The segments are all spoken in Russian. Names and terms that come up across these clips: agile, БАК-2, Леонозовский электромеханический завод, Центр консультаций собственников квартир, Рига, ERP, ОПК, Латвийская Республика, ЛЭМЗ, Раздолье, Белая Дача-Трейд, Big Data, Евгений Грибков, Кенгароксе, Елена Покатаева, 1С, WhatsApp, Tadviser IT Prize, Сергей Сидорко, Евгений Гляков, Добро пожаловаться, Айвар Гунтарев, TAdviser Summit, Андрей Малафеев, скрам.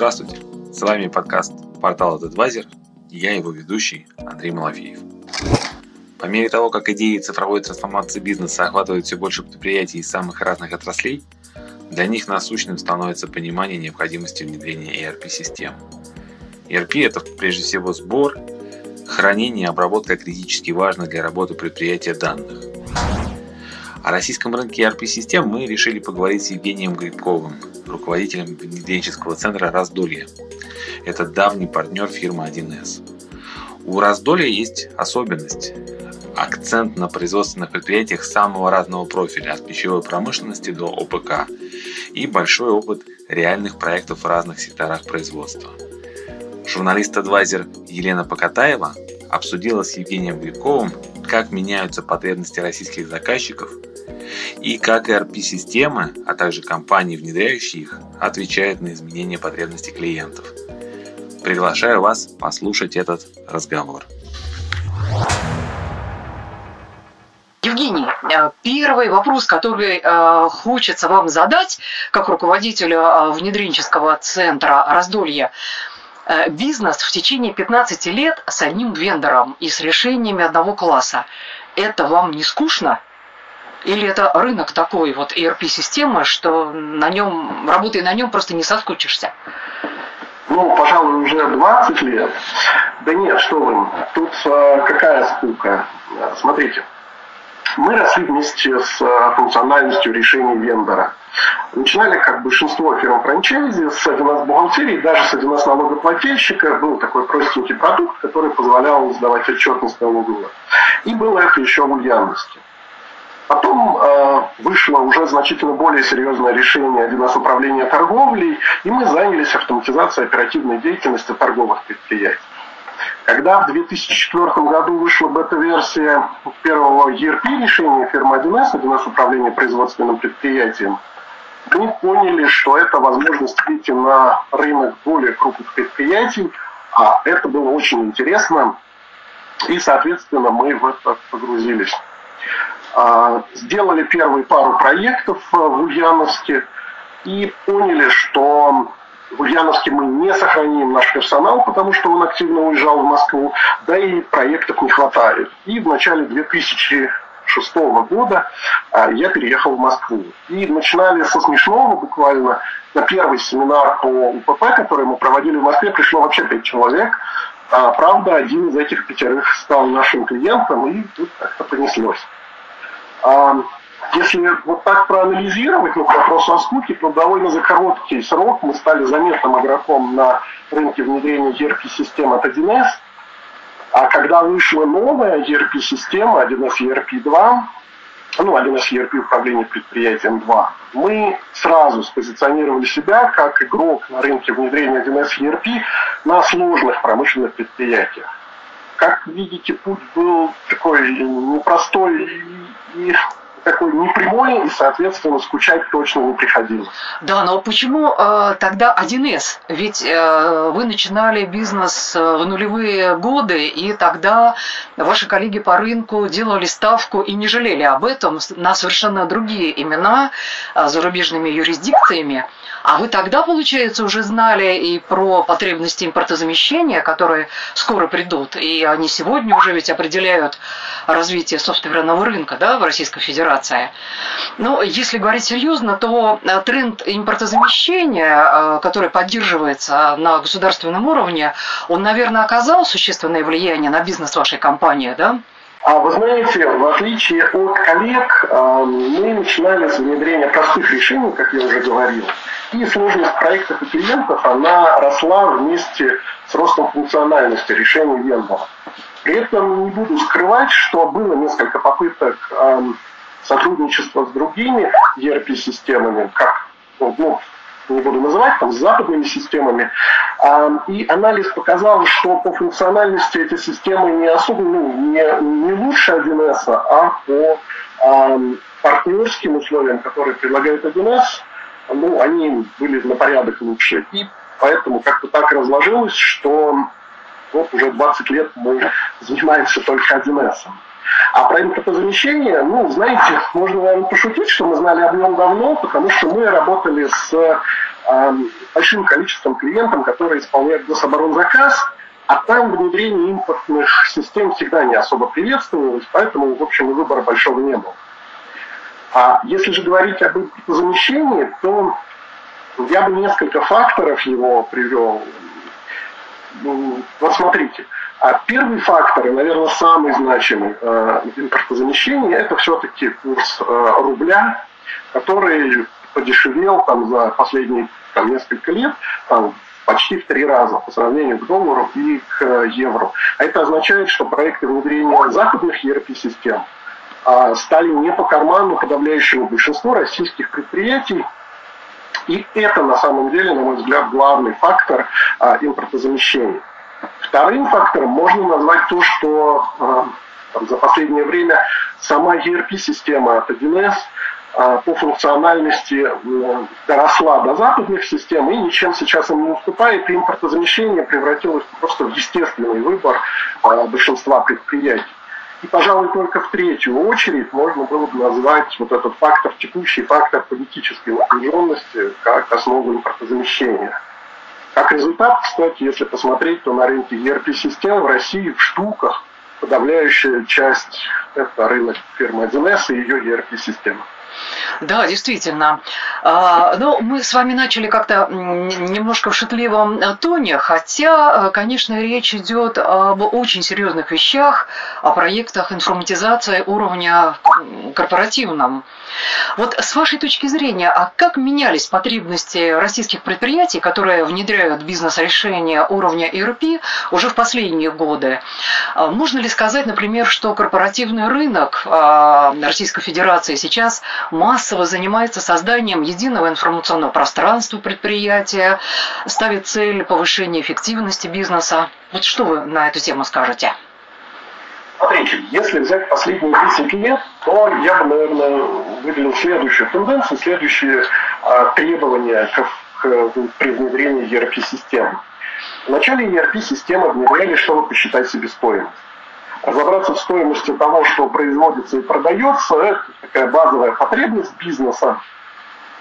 Здравствуйте, с вами подкаст портала TAdviser и я его ведущий Андрей Малафеев. По мере того, как идеи цифровой трансформации бизнеса охватывают все больше предприятий из самых разных отраслей, для них насущным становится понимание необходимости внедрения ERP-систем. ERP – это прежде всего сбор, хранение и обработка критически важных для работы предприятия данных. О российском рынке ERP-систем мы решили поговорить с Евгением Грибковым, руководителем внедренческого центра «Раздолье». Это давний партнер фирмы 1С. У «Раздолья» есть особенность – акцент на производственных предприятиях самого разного профиля, от пищевой промышленности до ОПК, и большой опыт реальных проектов в разных секторах производства. Журналист-адвайзер Елена Покатаева обсудила с Евгением Гляковым, как меняются потребности российских заказчиков и как ERP-системы, а также компании, внедряющие их, отвечают на изменения потребностей клиентов. Приглашаю вас послушать этот разговор. Евгений, первый вопрос, который хочется вам задать, как руководителю внедренческого центра «Раздолье». Бизнес в течение 15 лет с одним вендором и с решениями одного класса. Это вам не скучно? Или это рынок такой, вот ERP-система, что на нем, работая на нем, просто не соскучишься? Пожалуй, уже 20 лет. Да нет, что вы, тут какая скука. Смотрите, мы росли вместе с функциональностью решений вендора. Начинали, как большинство фирм франчайзи, с 1С бухгалтерии, даже с 1С налогоплательщика. Был такой простенький продукт, который позволял сдавать отчетность налоговую. И было это еще в Ульяновске. Потом вышло уже значительно более серьезное решение 1С управления торговлей, и мы занялись автоматизацией оперативной деятельности торговых предприятий. Когда в 2004 году вышла бета-версия первого ERP-решения фирмы 1С, 1С управления производственным предприятием, мы поняли, что это возможность выйти на рынок более крупных предприятий, а это было очень интересно, и, соответственно, мы в это погрузились. Сделали первые пару проектов в Ульяновске и поняли, что в Ульяновске мы не сохраним наш персонал, потому что он активно уезжал в Москву, да и проектов не хватает. И в начале 2006 года я переехал в Москву. И начинали со смешного буквально. На первый семинар по УПП, который мы проводили в Москве, пришло вообще 5 человек. Правда, один из этих 5 стал нашим клиентом, и тут как-то понеслось. Если вот так проанализировать, вопрос о скуке, то довольно за короткий срок мы стали заметным игроком на рынке внедрения ERP-систем от 1С. А когда вышла новая ERP-система, 1С ERP-2, 1С ERP управление предприятием 2, мы сразу спозиционировали себя как игрок на рынке внедрения 1С ERP на сложных промышленных предприятиях. Как видите, путь был такой непростой и такой непрямой, и, соответственно, скучать точно не приходилось. Да, но почему тогда 1С? Ведь вы начинали бизнес в нулевые годы, и тогда ваши коллеги по рынку делали ставку и не жалели об этом на совершенно другие имена зарубежными юрисдикциями. А вы тогда, получается, уже знали и про потребности импортозамещения, которые скоро придут, и они сегодня уже ведь определяют развитие софтверного рынка, да, в Российской Федерации. Но если говорить серьезно, то тренд импортозамещения, который поддерживается на государственном уровне, он, наверное, оказал существенное влияние на бизнес вашей компании, да? А вы знаете, в отличие от коллег, мы начинали с внедрения простых решений, как я уже говорил, и сложность проектов и клиентов, она росла вместе с ростом функциональности решений вендора. При этом не буду скрывать, что было несколько попыток сотрудничества с другими ERP-системами, как, не буду называть, с западными системами. И анализ показал, что по функциональности эти системы не особо, не лучше 1С, а по партнерским условиям, которые предлагает 1С, они были на порядок лучше. И поэтому как-то так разложилось, что уже 20 лет мы занимаемся только 1С. А про импортозамещение, знаете, можно, наверное, пошутить, что мы знали об нем давно, потому что мы работали с большим количеством клиентов, которые исполняют гособоронзаказ, а там внедрение импортных систем всегда не особо приветствовалось, поэтому, в общем, и выбора большого не было. А если же говорить об импортозамещении, то я бы несколько факторов его привел. Вот смотрите. Первый фактор, и, наверное, самый значимый импортозамещение, это все-таки курс рубля, который подешевел там, за последние несколько лет почти в 3 раза по сравнению к доллару и к евро. А это означает, что проекты внедрения западных ERP-систем стали не по карману подавляющему большинству российских предприятий. И это, на самом деле, на мой взгляд, главный фактор импортозамещения. Вторым фактором можно назвать то, что за последнее время сама ERP-система от 1С по функциональности доросла до западных систем и ничем сейчас им не уступает. И импортозамещение превратилось просто в естественный выбор большинства предприятий. И, пожалуй, только в третью очередь можно было бы назвать вот этот фактор, текущий фактор политической напряженности как основу импортозамещения. Как результат, кстати, если посмотреть, то на рынке ERP-систем в России в штуках подавляющая часть – это рынок фирмы 1С и ее ERP-системы. Да, действительно. Ну, мы с вами начали как-то немножко в шутливом тоне, хотя, конечно, речь идет об очень серьезных вещах, о проектах информатизации уровня корпоративном. Вот с вашей точки зрения, а как менялись потребности российских предприятий, которые внедряют бизнес-решения уровня ERP уже в последние годы? Можно ли сказать, например, что корпоративный рынок Российской Федерации сейчас массово занимается созданием единого информационного пространства предприятия, ставит цель повышения эффективности бизнеса? Вот что вы на эту тему скажете? Смотрите, если взять последние 10 лет, то я бы, наверное, выделил следующую тенденцию, следующие требования при внедрении ERP-системы. Вначале ERP-системы внедряли, чтобы посчитать себестоимость. Разобраться в стоимости того, что производится и продается, это такая базовая потребность бизнеса,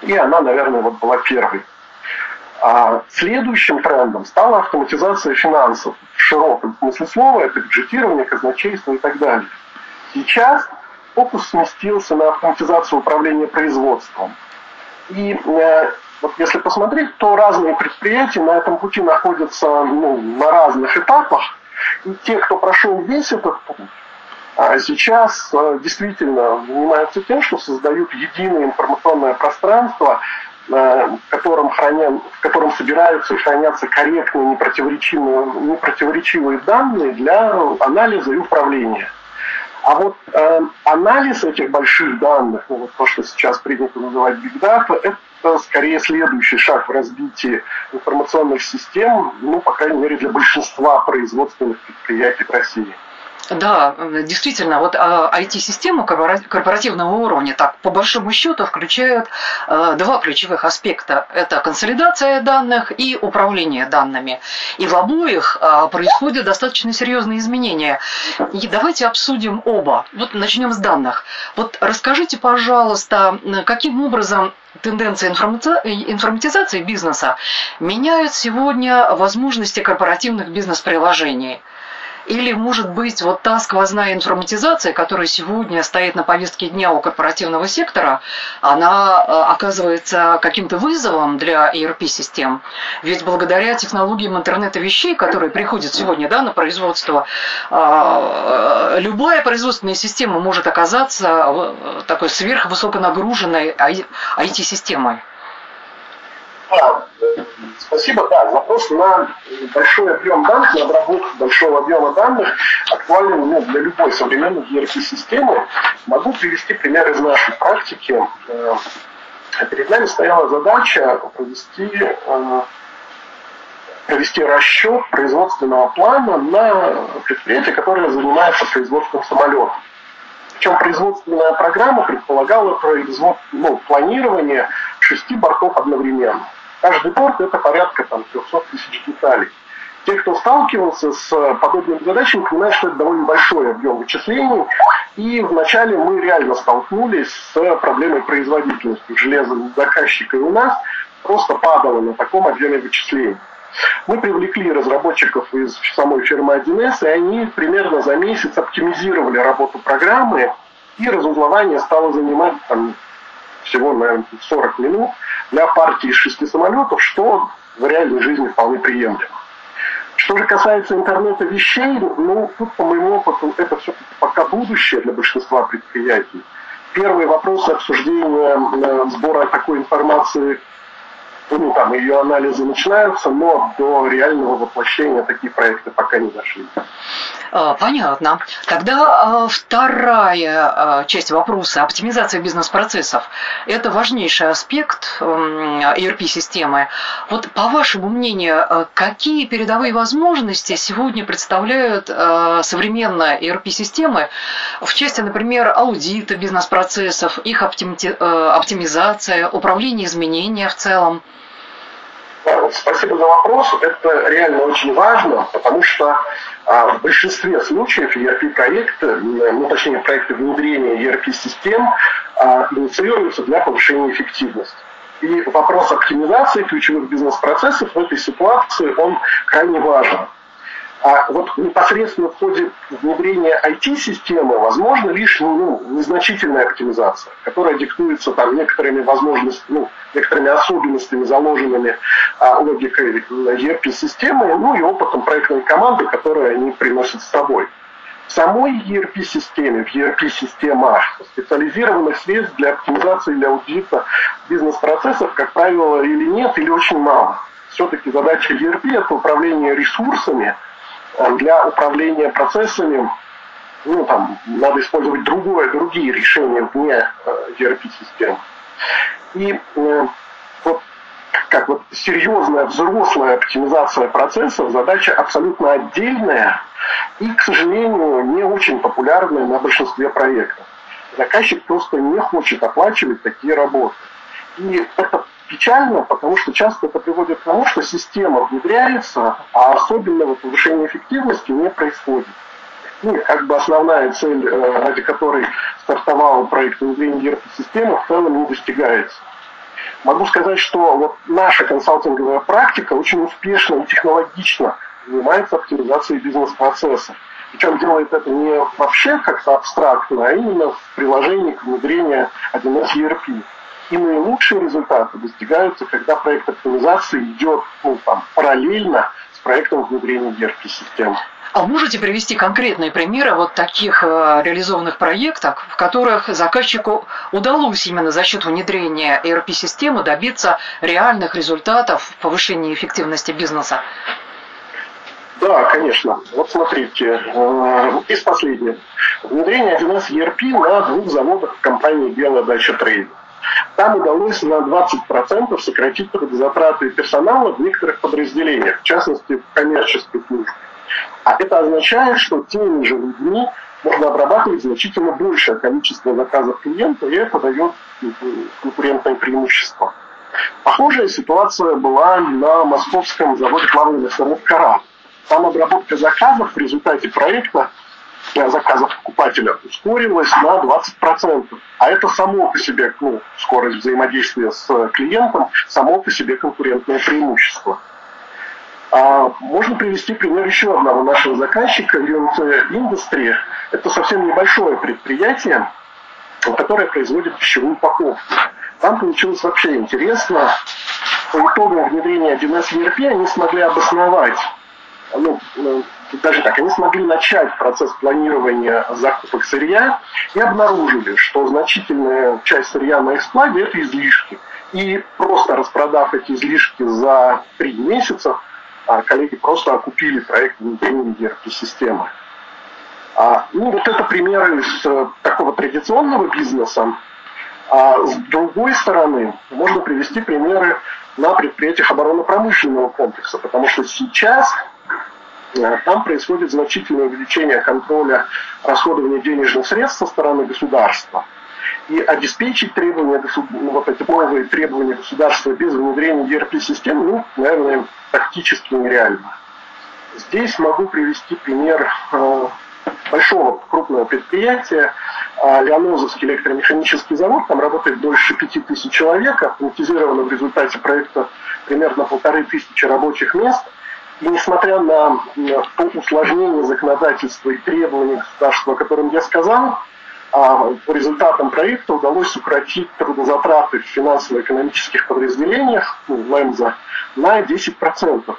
и она, наверное, вот была первой. Следующим трендом стала автоматизация финансов. В широком смысле слова это бюджетирование, казначейство и так далее. Сейчас фокус сместился на автоматизацию управления производством. И вот если посмотреть, то разные предприятия на этом пути находятся на разных этапах. И те, кто прошел весь этот путь, сейчас действительно занимаются тем, что создают единое информационное пространство, в котором собираются и хранятся корректные, непротиворечивые данные для анализа и управления. А вот анализ этих больших данных, вот то, что сейчас принято называть Big Data, это скорее следующий шаг в развитии информационных систем, ну, по крайней мере, для большинства производственных предприятий в России. Да, действительно, вот IT-систему корпоративного уровня, так по большому счету, включают 2 ключевых аспекта. Это консолидация данных и управление данными. И в обоих происходят достаточно серьезные изменения. И давайте обсудим оба. Вот начнем с данных. Вот расскажите, пожалуйста, каким образом тенденции информатизации бизнеса меняют сегодня возможности корпоративных бизнес-приложений? Или, может быть, вот та сквозная информатизация, которая сегодня стоит на повестке дня у корпоративного сектора, она оказывается каким-то вызовом для ERP-систем. Ведь благодаря технологиям интернета вещей, которые приходят сегодня, да, на производство, любая производственная система может оказаться такой сверхвысоконагруженной IT-системой. Спасибо. Да, запрос на большой объем данных, на обработку большого объема данных актуален для любой современной ERP-системы. Могу привести пример из нашей практики. Перед нами стояла задача провести расчет производственного плана на предприятие, которое занимается производством самолетов. Причем производственная программа предполагала планирование 6 бортов одновременно. Каждый борт – это порядка 300 000 деталей. Те, кто сталкивался с подобными задачами, понимают, что это довольно большой объем вычислений. И вначале мы реально столкнулись с проблемой производительности железа заказчика и у нас, просто падало на таком объеме вычислений. Мы привлекли разработчиков из самой фирмы 1С, и они примерно за месяц оптимизировали работу программы, и разузлование стало занимать там, всего, наверное, 40 минут для партии из 6 самолетов, что в реальной жизни вполне приемлемо. Что же касается интернета вещей, ну, тут, по моему опыту, это все-таки пока будущее для большинства предприятий. Первые вопросы обсуждения сбора такой информации, ну, там, ее анализы начинаются, но до реального воплощения такие проекты пока не дошли. Понятно. Тогда вторая часть вопроса – оптимизация бизнес-процессов. Это важнейший аспект ERP-системы. Вот, по вашему мнению, какие передовые возможности сегодня представляют современные ERP-системы в части, например, аудита бизнес-процессов, их оптимизация, управление изменениями в целом? Спасибо за вопрос. Это реально очень важно, потому что в большинстве случаев ERP-проекты, ну, точнее, проекты внедрения ERP-систем инициируются для повышения эффективности. И вопрос оптимизации ключевых бизнес-процессов в этой ситуации, он крайне важен. А вот непосредственно в ходе внедрения IT-системы возможна лишь незначительная оптимизация, которая диктуется там, некоторыми возможностями, некоторыми особенностями, заложенными логикой ERP-системы, ну и опытом проектной команды, которую они приносят с собой. В самой ERP-системе, в ERP-системах специализированных средств для оптимизации или аудита бизнес-процессов, как правило, или нет, или очень мало. Все-таки задача ERP – это управление ресурсами. Для управления процессами, ну, там, надо использовать другие решения вне ERP-системы. И вот серьезная взрослая оптимизация процессов – задача абсолютно отдельная и, к сожалению, не очень популярная на большинстве проектов. Заказчик просто не хочет оплачивать такие работы. И это печально, потому что часто это приводит к тому, что система внедряется, а особенного повышения эффективности не происходит. И как бы основная цель, ради которой стартовал проект внедрения ERP-системы, в целом не достигается. Могу сказать, что вот наша консалтинговая практика очень успешно и технологично занимается оптимизацией бизнес-процессов. Причем делает это не вообще как-то абстрактно, а именно в приложении к внедрению 1С ERP. И наилучшие результаты достигаются, когда проект оптимизации идет параллельно с проектом внедрения ERP-системы. А можете привести конкретные примеры вот таких реализованных проектов, в которых заказчику удалось именно за счет внедрения ERP-системы добиться реальных результатов в повышении эффективности бизнеса? Да, конечно. Вот смотрите, из последнего. Внедрение 1С ERP на 2 заводах компании «Белая Дача-Трейд». Там удалось на 20% сократить трудозатраты персонала в некоторых подразделениях, в частности, в коммерческих службах. А это означает, что теми же людьми можно обрабатывать значительно большее количество заказов клиента, и это дает конкурентное преимущество. Похожая ситуация была на московском заводе плавленных сыров «Кара». Там обработка заказов в результате проекта заказов покупателя ускорилось на 20%. А это само по себе, скорость взаимодействия с клиентом, само по себе конкурентное преимущество. Можно привести пример еще одного нашего заказчика, 1С Industry. Это совсем небольшое предприятие, которое производит пищевую упаковку. Там получилось вообще интересно. По итогам внедрения 1С ERP они смогли обосновать, даже так, они смогли начать процесс планирования закупок сырья и обнаружили, что значительная часть сырья на их складе – это излишки. И просто распродав эти излишки за 3 месяца, коллеги просто окупили проект внедрения ERP-системы. Вот это примеры из такого традиционного бизнеса. С другой стороны, можно привести примеры на предприятиях оборонно-промышленного комплекса, потому что сейчас там происходит значительное увеличение контроля расходования денежных средств со стороны государства. И обеспечить требования, вот эти новые требования государства без внедрения ERP-систем, наверное, практически нереально. Здесь могу привести пример большого крупного предприятия, Леонозовский электромеханический завод, там работает больше 5000 человек, автоматизировано в результате проекта примерно 1500 рабочих мест. И несмотря на то усложнение законодательства и требований государства, о котором я сказал, по результатам проекта удалось сократить трудозатраты в финансово-экономических подразделениях, ЛЭМЗа, на 10%,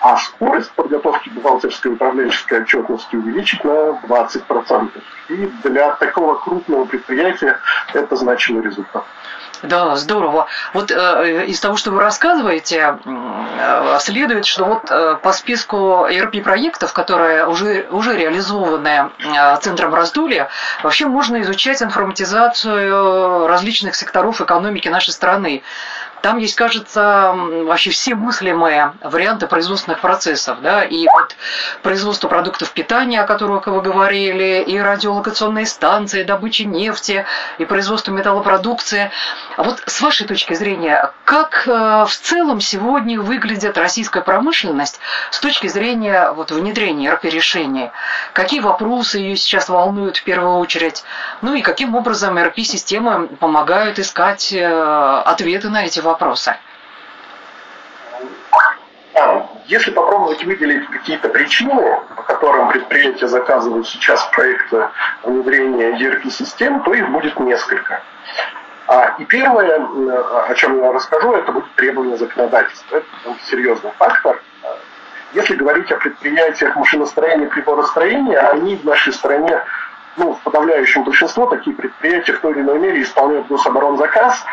а скорость подготовки бухгалтерской и управленческой отчетности увеличить на 20%. И для такого крупного предприятия это значимый результат. Да, здорово. Вот из того, что вы рассказываете, следует, что вот по списку ERP-проектов, которые уже реализованы центром Раздолья, вообще можно изучать информатизацию различных секторов экономики нашей страны. Там есть, кажется, вообще все мыслимые варианты производственных процессов, да, и вот производство продуктов питания, о которых вы говорили, и радиолокационные станции, добыча нефти, и производство металлопродукции. А вот с вашей точки зрения, как в целом сегодня выглядит российская промышленность с точки зрения вот внедрения ERP-решений? Какие вопросы ее сейчас волнуют в первую очередь? Ну и каким образом ERP-системы помогают искать ответы на эти вопросы? Если попробовать выделить какие-то причины, по которым предприятия заказывают сейчас проекты внедрения ERP-систем, то их будет несколько. И первое, о чем я расскажу, это будет требование законодательства. Это серьезный фактор. Если говорить о предприятиях машиностроения и приборостроения, они в нашей стране, ну, в подавляющем большинстве, такие предприятия в той или иной мере исполняют гособоронзаказ,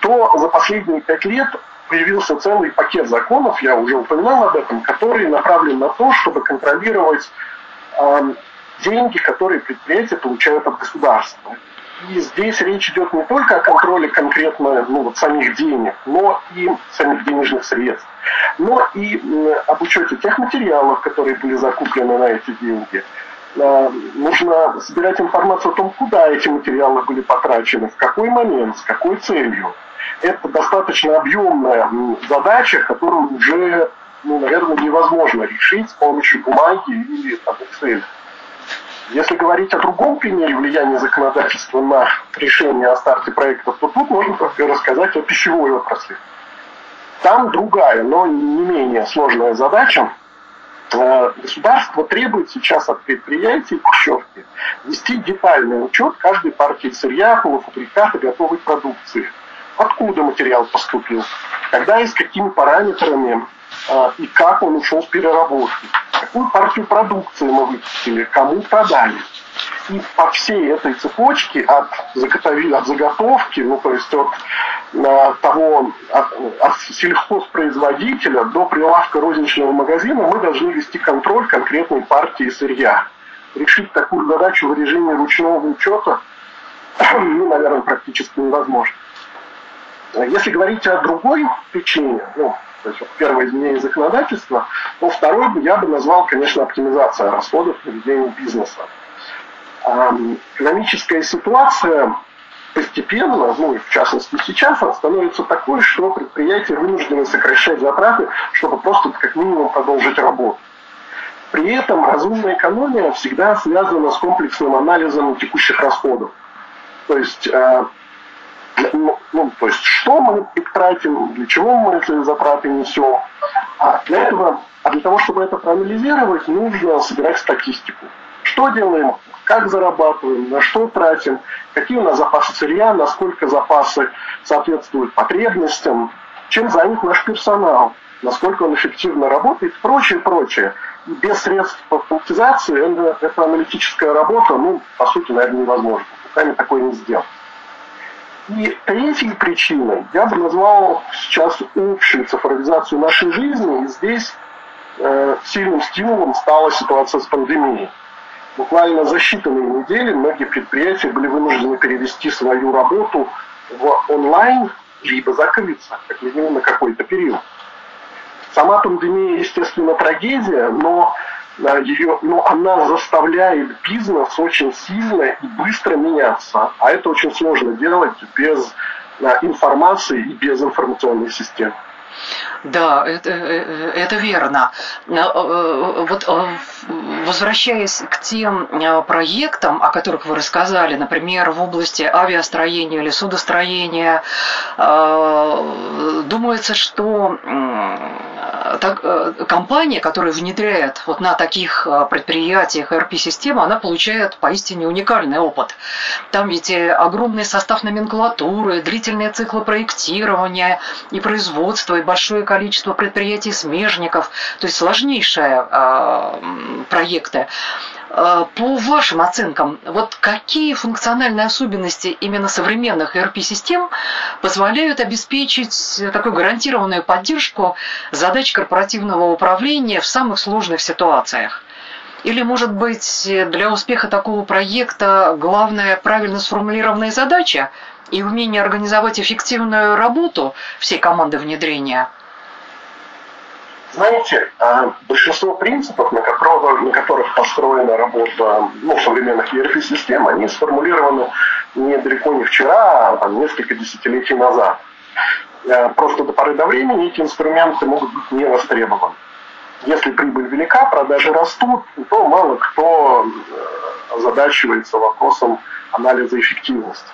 то за последние 5 лет появился целый пакет законов, я уже упоминал об этом, который направлен на то, чтобы контролировать деньги, которые предприятия получают от государства. И здесь речь идет не только о контроле конкретно самих денег, но и самих денежных средств, но и об учете тех материалов, которые были закуплены на эти деньги. Нужно собирать информацию о том, куда эти материалы были потрачены, в какой момент, с какой целью. Это достаточно объемная задача, которую уже, наверное, невозможно решить с помощью бумаги или там, Excel. Если говорить о другом примере влияния законодательства на решение о старте проектов, то тут можно рассказать о пищевой отрасли. Там другая, но не менее сложная задача. Государство требует сейчас от предприятий пищевки вести детальный учет каждой партии сырья, полуфабриката, готовой продукции. Откуда материал поступил, когда и с какими параметрами, и как он ушел с переработки, какую партию продукции мы выпустили, кому продали. И по всей этой цепочке от заготовки, то есть от сельхозпроизводителя до прилавка розничного магазина мы должны вести контроль конкретной партии сырья. Решить такую задачу в режиме ручного учета, наверное, практически невозможно. Если говорить о другой причине, то есть первое изменение законодательства, то второе я бы назвал, конечно, оптимизация расходов и ведение бизнеса. Экономическая ситуация постепенно, в частности сейчас, становится такой, что предприятия вынуждены сокращать затраты, чтобы просто как минимум продолжить работу. При этом разумная экономия всегда связана с комплексным анализом текущих расходов. То есть, что мы тратим, для чего мы эти затраты несем. Для того, чтобы это проанализировать, нужно собирать статистику. Что делаем, как зарабатываем, на что тратим, какие у нас запасы сырья, насколько запасы соответствуют потребностям, чем занят наш персонал, насколько он эффективно работает и прочее, прочее. Без средств по автоматизации эта аналитическая работа, по сути, наверное, невозможна. Руками такое не сделать. И третьей причиной я бы назвал сейчас общую цифровизацию нашей жизни, и здесь сильным стимулом стала ситуация с пандемией. Буквально за считанные недели многие предприятия были вынуждены перевести свою работу в онлайн, либо закрыться, как минимум, на какой-то период. Сама пандемия, естественно, трагедия, но она заставляет бизнес очень сильно и быстро меняться. А это очень сложно делать без информации и без информационной системы. Да, это верно. Вот, возвращаясь к тем проектам, о которых вы рассказали, например, в области авиастроения или судостроения, думается, что компания, которая внедряет вот на таких предприятиях ERP-систему, она получает поистине уникальный опыт. Там ведь огромный состав номенклатуры, длительные циклы проектирования и производства, и большое количество предприятий-смежников, то есть сложнейшие проекты. По вашим оценкам, вот какие функциональные особенности именно современных ERP-систем позволяют обеспечить такую гарантированную поддержку задач корпоративного управления в самых сложных ситуациях? Или, может быть, для успеха такого проекта главное правильно сформулированная задача и умение организовать эффективную работу всей команды внедрения? Знаете, большинство принципов, на которых построена работа современных ERP-систем, они сформулированы недалеко не вчера, а несколько десятилетий назад. Просто до поры до времени эти инструменты могут быть не востребованы. Если прибыль велика, продажи растут, то мало кто озадачивается вопросом анализа эффективности.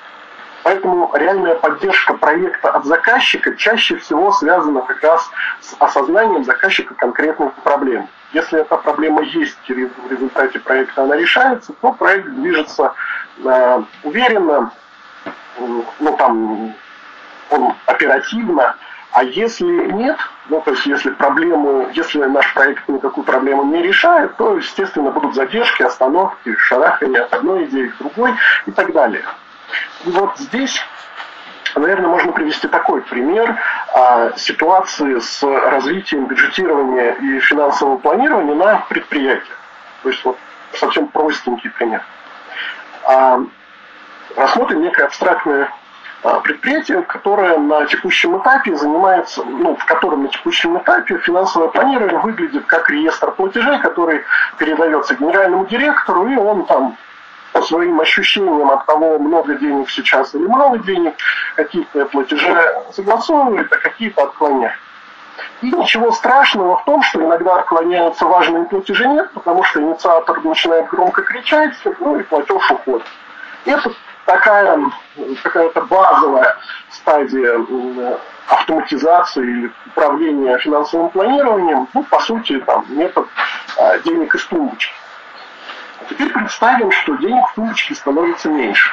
Поэтому реальная поддержка проекта от заказчика чаще всего связана как раз с осознанием заказчика конкретных проблем. Если эта проблема есть, в результате проекта она решается, то проект движется уверенно, он оперативно. А если нет, если наш проект никакую проблему не решает, то, естественно, будут задержки, остановки, шарахания от одной идеи к другой и так далее. И вот здесь, наверное, можно привести такой пример ситуации с развитием бюджетирования и финансового планирования на предприятиях. То есть вот совсем простенький пример. Рассмотрим некое абстрактное предприятие, в котором на текущем этапе финансовое планирование выглядит как реестр платежей, который передается генеральному директору, и он там по своим ощущениям от того, много денег сейчас или мало денег, какие-то платежи согласовывают, а какие-то отклоняют. И ничего страшного в том, что иногда отклоняются важные платежи, нет, потому что инициатор начинает громко кричать, и платеж уходит. Это такая базовая стадия автоматизации или управления финансовым планированием, по сути, метод денег из тумбочки. Теперь представим, что денег в тумбочке становится меньше,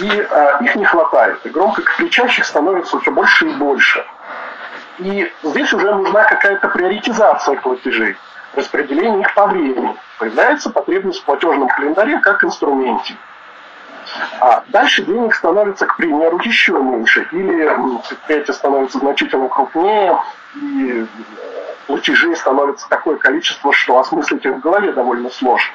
и их не хватает, и громко кричащих становится все больше и больше. И здесь уже нужна какая-то приоритизация платежей, распределение их по времени. Появляется потребность в платежном календаре как инструменте. А дальше денег становится, к примеру, еще меньше, или предприятие становится значительно крупнее, и платежей становится такое количество, что осмыслить их в голове довольно сложно.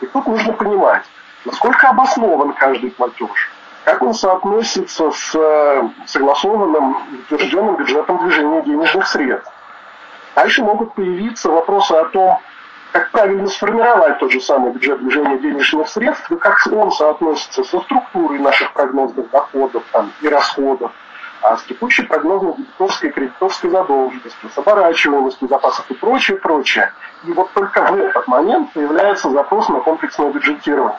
И тут нужно понимать, насколько обоснован каждый платеж, как он соотносится с согласованным и утвержденным бюджетом движения денежных средств. Дальше могут появиться вопросы о том, как правильно сформировать тот же самый бюджет движения денежных средств, и как он соотносится со структурой наших прогнозных доходов и расходов, с текущей прогнозной дебиторской и кредиторской задолженностью, с оборачиваемостью запасов и прочее, прочее. И вот только в этот момент появляется запрос на комплексное бюджетирование.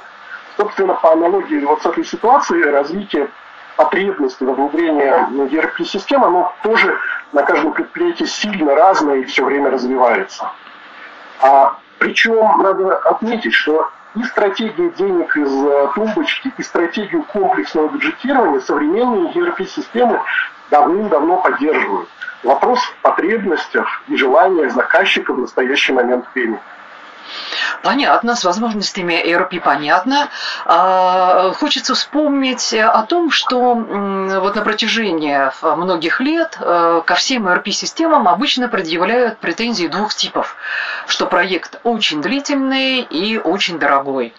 Собственно, по аналогии вот с этой ситуации, развитие потребности во внедрении ERP-систем, оно тоже на каждом предприятии сильно разное и все время развивается. Причем надо отметить, что и стратегию денег из тумбочки, и стратегию комплексного бюджетирования современные ERP-системы давным-давно поддерживают. Вопрос в потребностях и желаниях заказчика в настоящий момент времени. Понятно, с возможностями ERP понятно. Хочется вспомнить о том, что вот на протяжении многих лет ко всем ERP-системам обычно предъявляют претензии двух типов, что проект очень длительный и очень дорогой.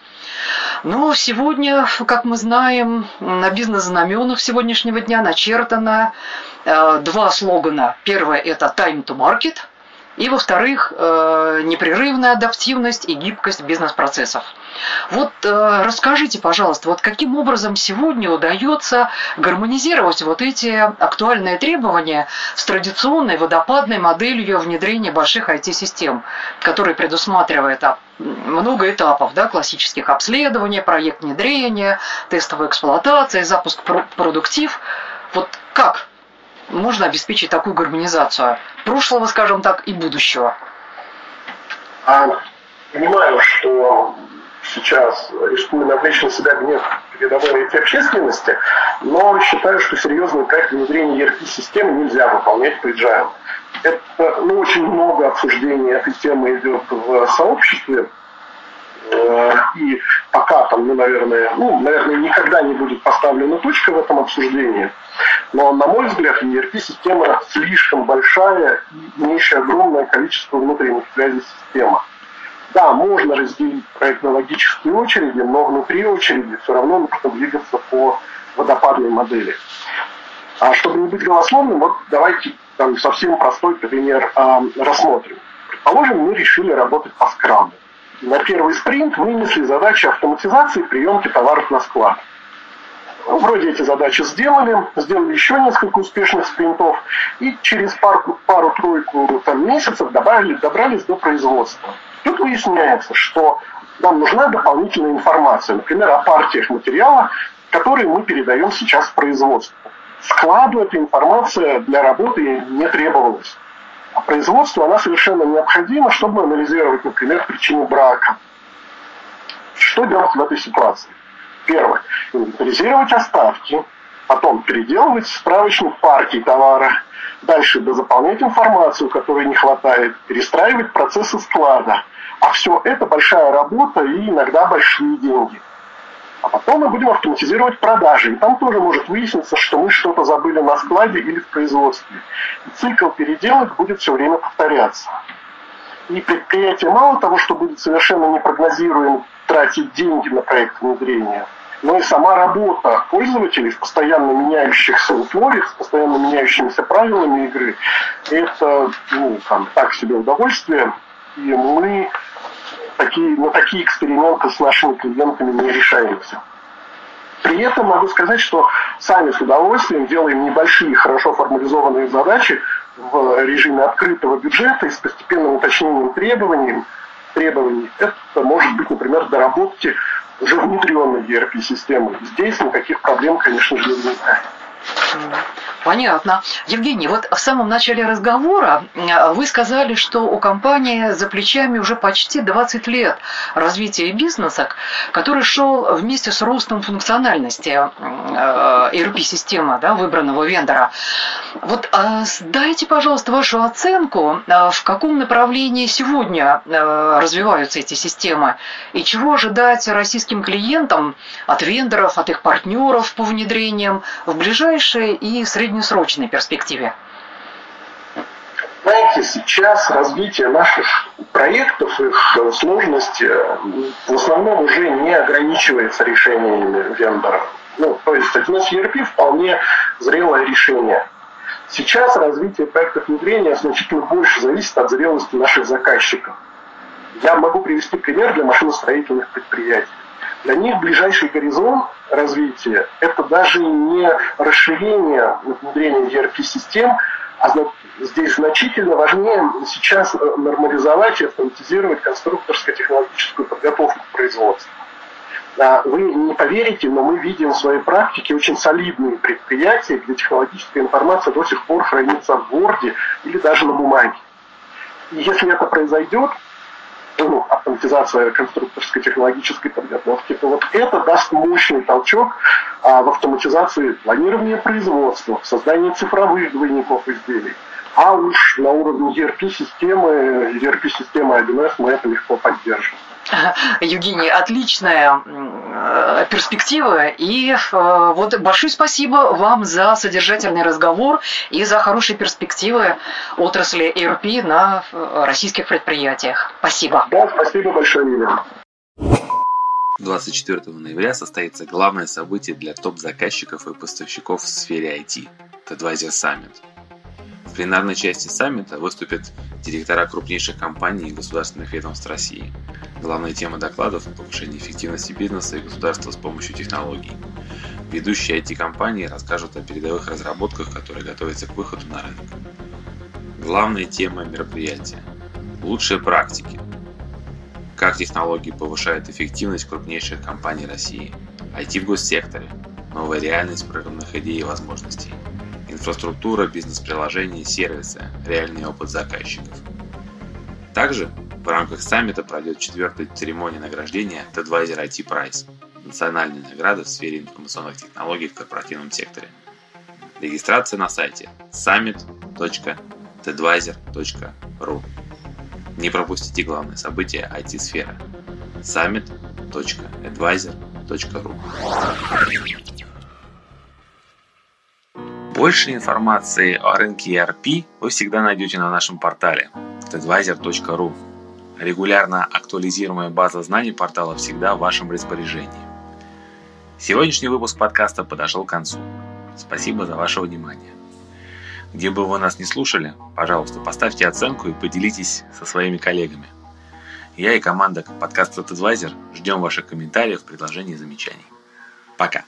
Но сегодня, как мы знаем, на бизнес-знаменах сегодняшнего дня начертано два слогана. Первое – это «Time to market». И, во-вторых, непрерывная адаптивность и гибкость бизнес-процессов. Вот расскажите, пожалуйста, вот каким образом сегодня удается гармонизировать вот эти актуальные требования с традиционной водопадной моделью внедрения больших IT-систем, которые предусматривают много этапов, да, классических обследований, проект внедрения, тестовой эксплуатации, запуск продуктив. Вот как можно обеспечить такую гармонизацию прошлого, скажем так, и будущего? Понимаю, что сейчас рискую навлечь на себя гнев передовой общественности, но считаю, что серьезный проект внедрения ERP-систем нельзя выполнять по agile. Это, очень много обсуждений этой темы идет в сообществе. И пока там, наверное, никогда не будет поставлена точка в этом обсуждении. Но, на мой взгляд, ERP-система слишком большая и имеющая огромное количество внутренних связей системы. Да, можно разделить проектно-логические очереди, но внутри очереди все равно нужно двигаться по водопадной модели. А чтобы не быть голословным, вот давайте совсем простой пример рассмотрим. Предположим, мы решили работать по скраму. На первый спринт вынесли задачи автоматизации приемки товаров на склад. Вроде эти задачи сделали еще несколько успешных спринтов и через пару-тройку месяцев добрались до производства. Тут выясняется, что нам нужна дополнительная информация, например, о партиях материала, которые мы передаем сейчас в производство. Складу эта информация для работы не требовалась. А производству она совершенно необходима, чтобы анализировать, например, причину брака. Что делать в этой ситуации? Первое. Инвентаризировать остатки. Потом переделывать справочник партий товара. Дальше дозаполнять информацию, которой не хватает. Перестраивать процессы склада. А все это большая работа и иногда большие деньги. А потом мы будем автоматизировать продажи. И там тоже может выясниться, что мы что-то забыли на складе или в производстве. И цикл переделок будет все время повторяться. И предприятие мало того, что будет совершенно непрогнозируемо тратить деньги на проект внедрения, но и сама работа пользователей в постоянно меняющихся условиях, с постоянно меняющимися правилами игры, это так себе удовольствие. И мы на такие эксперименты с нашими клиентами не решаемся. При этом могу сказать, что сами с удовольствием делаем небольшие, хорошо формализованные задачи в режиме открытого бюджета и с постепенным уточнением требований. Это может быть, например, доработки уже внедренной ERP-системы. Здесь никаких проблем, конечно же, не возникает. Понятно. Евгений, вот в самом начале разговора вы сказали, что у компании за плечами уже почти 20 лет развития бизнеса, который шел вместе с ростом функциональности ERP-системы, выбранного вендора. Вот дайте, пожалуйста, вашу оценку, в каком направлении сегодня развиваются эти системы и чего ожидать российским клиентам от вендоров, от их партнеров по внедрениям в ближайшие и среднесрочной перспективе? Знаете, сейчас развитие наших проектов, их сложности в основном уже не ограничивается решениями вендора. То есть у нас ERP вполне зрелое решение. Сейчас развитие проектов внедрения значительно больше зависит от зрелости наших заказчиков. Я могу привести пример для машиностроительных предприятий. Для них ближайший горизонт развития – это даже не расширение внедрения ERP-систем, а здесь значительно важнее сейчас нормализовать и автоматизировать конструкторско-технологическую подготовку к производству. Вы не поверите, но мы видим в своей практике очень солидные предприятия, где технологическая информация до сих пор хранится в Word или даже на бумаге. И если это произойдет, автоматизация конструкторской технологической подготовки, то вот это даст мощный толчок в автоматизации планирования производства, в создании цифровых двойников изделий. А уж на уровне ERP-системы 1С мы это легко поддержим. Евгений, отличная перспектива. И вот большое спасибо вам за содержательный разговор и за хорошие перспективы отрасли ERP на российских предприятиях. Спасибо. Да, спасибо большое, Елена. 24 ноября состоится главное событие для топ-заказчиков и поставщиков в сфере IT – TAdviser Summit. пленарной части саммита выступят директора крупнейших компаний и государственных ведомств России. Главная тема докладов – повышение эффективности бизнеса и государства с помощью технологий. Ведущие IT-компании расскажут о передовых разработках, которые готовятся к выходу на рынок. Главная тема мероприятия – лучшие практики. Как технологии повышают эффективность крупнейших компаний России. IT в госсекторе. Новая реальность прорывных идей и возможностей. Инфраструктура, бизнес-приложения, сервисы, реальный опыт заказчиков. Также в рамках саммита пройдет 4-я церемония награждения Tadviser IT Prize – национальной награды в сфере информационных технологий в корпоративном секторе. Регистрация на сайте summit.tadviser.ru. Не пропустите главное событие IT-сферы – summit.adviser.ru. Больше информации о рынке ERP вы всегда найдете на нашем портале tadviser.ru. Регулярно актуализируемая база знаний портала всегда в вашем распоряжении. Сегодняшний выпуск подкаста подошел к концу. Спасибо за ваше внимание. Где бы вы нас ни слушали, пожалуйста, поставьте оценку и поделитесь со своими коллегами. Я и команда подкаста TAdviser ждем ваших комментариев, предложений и замечаний. Пока!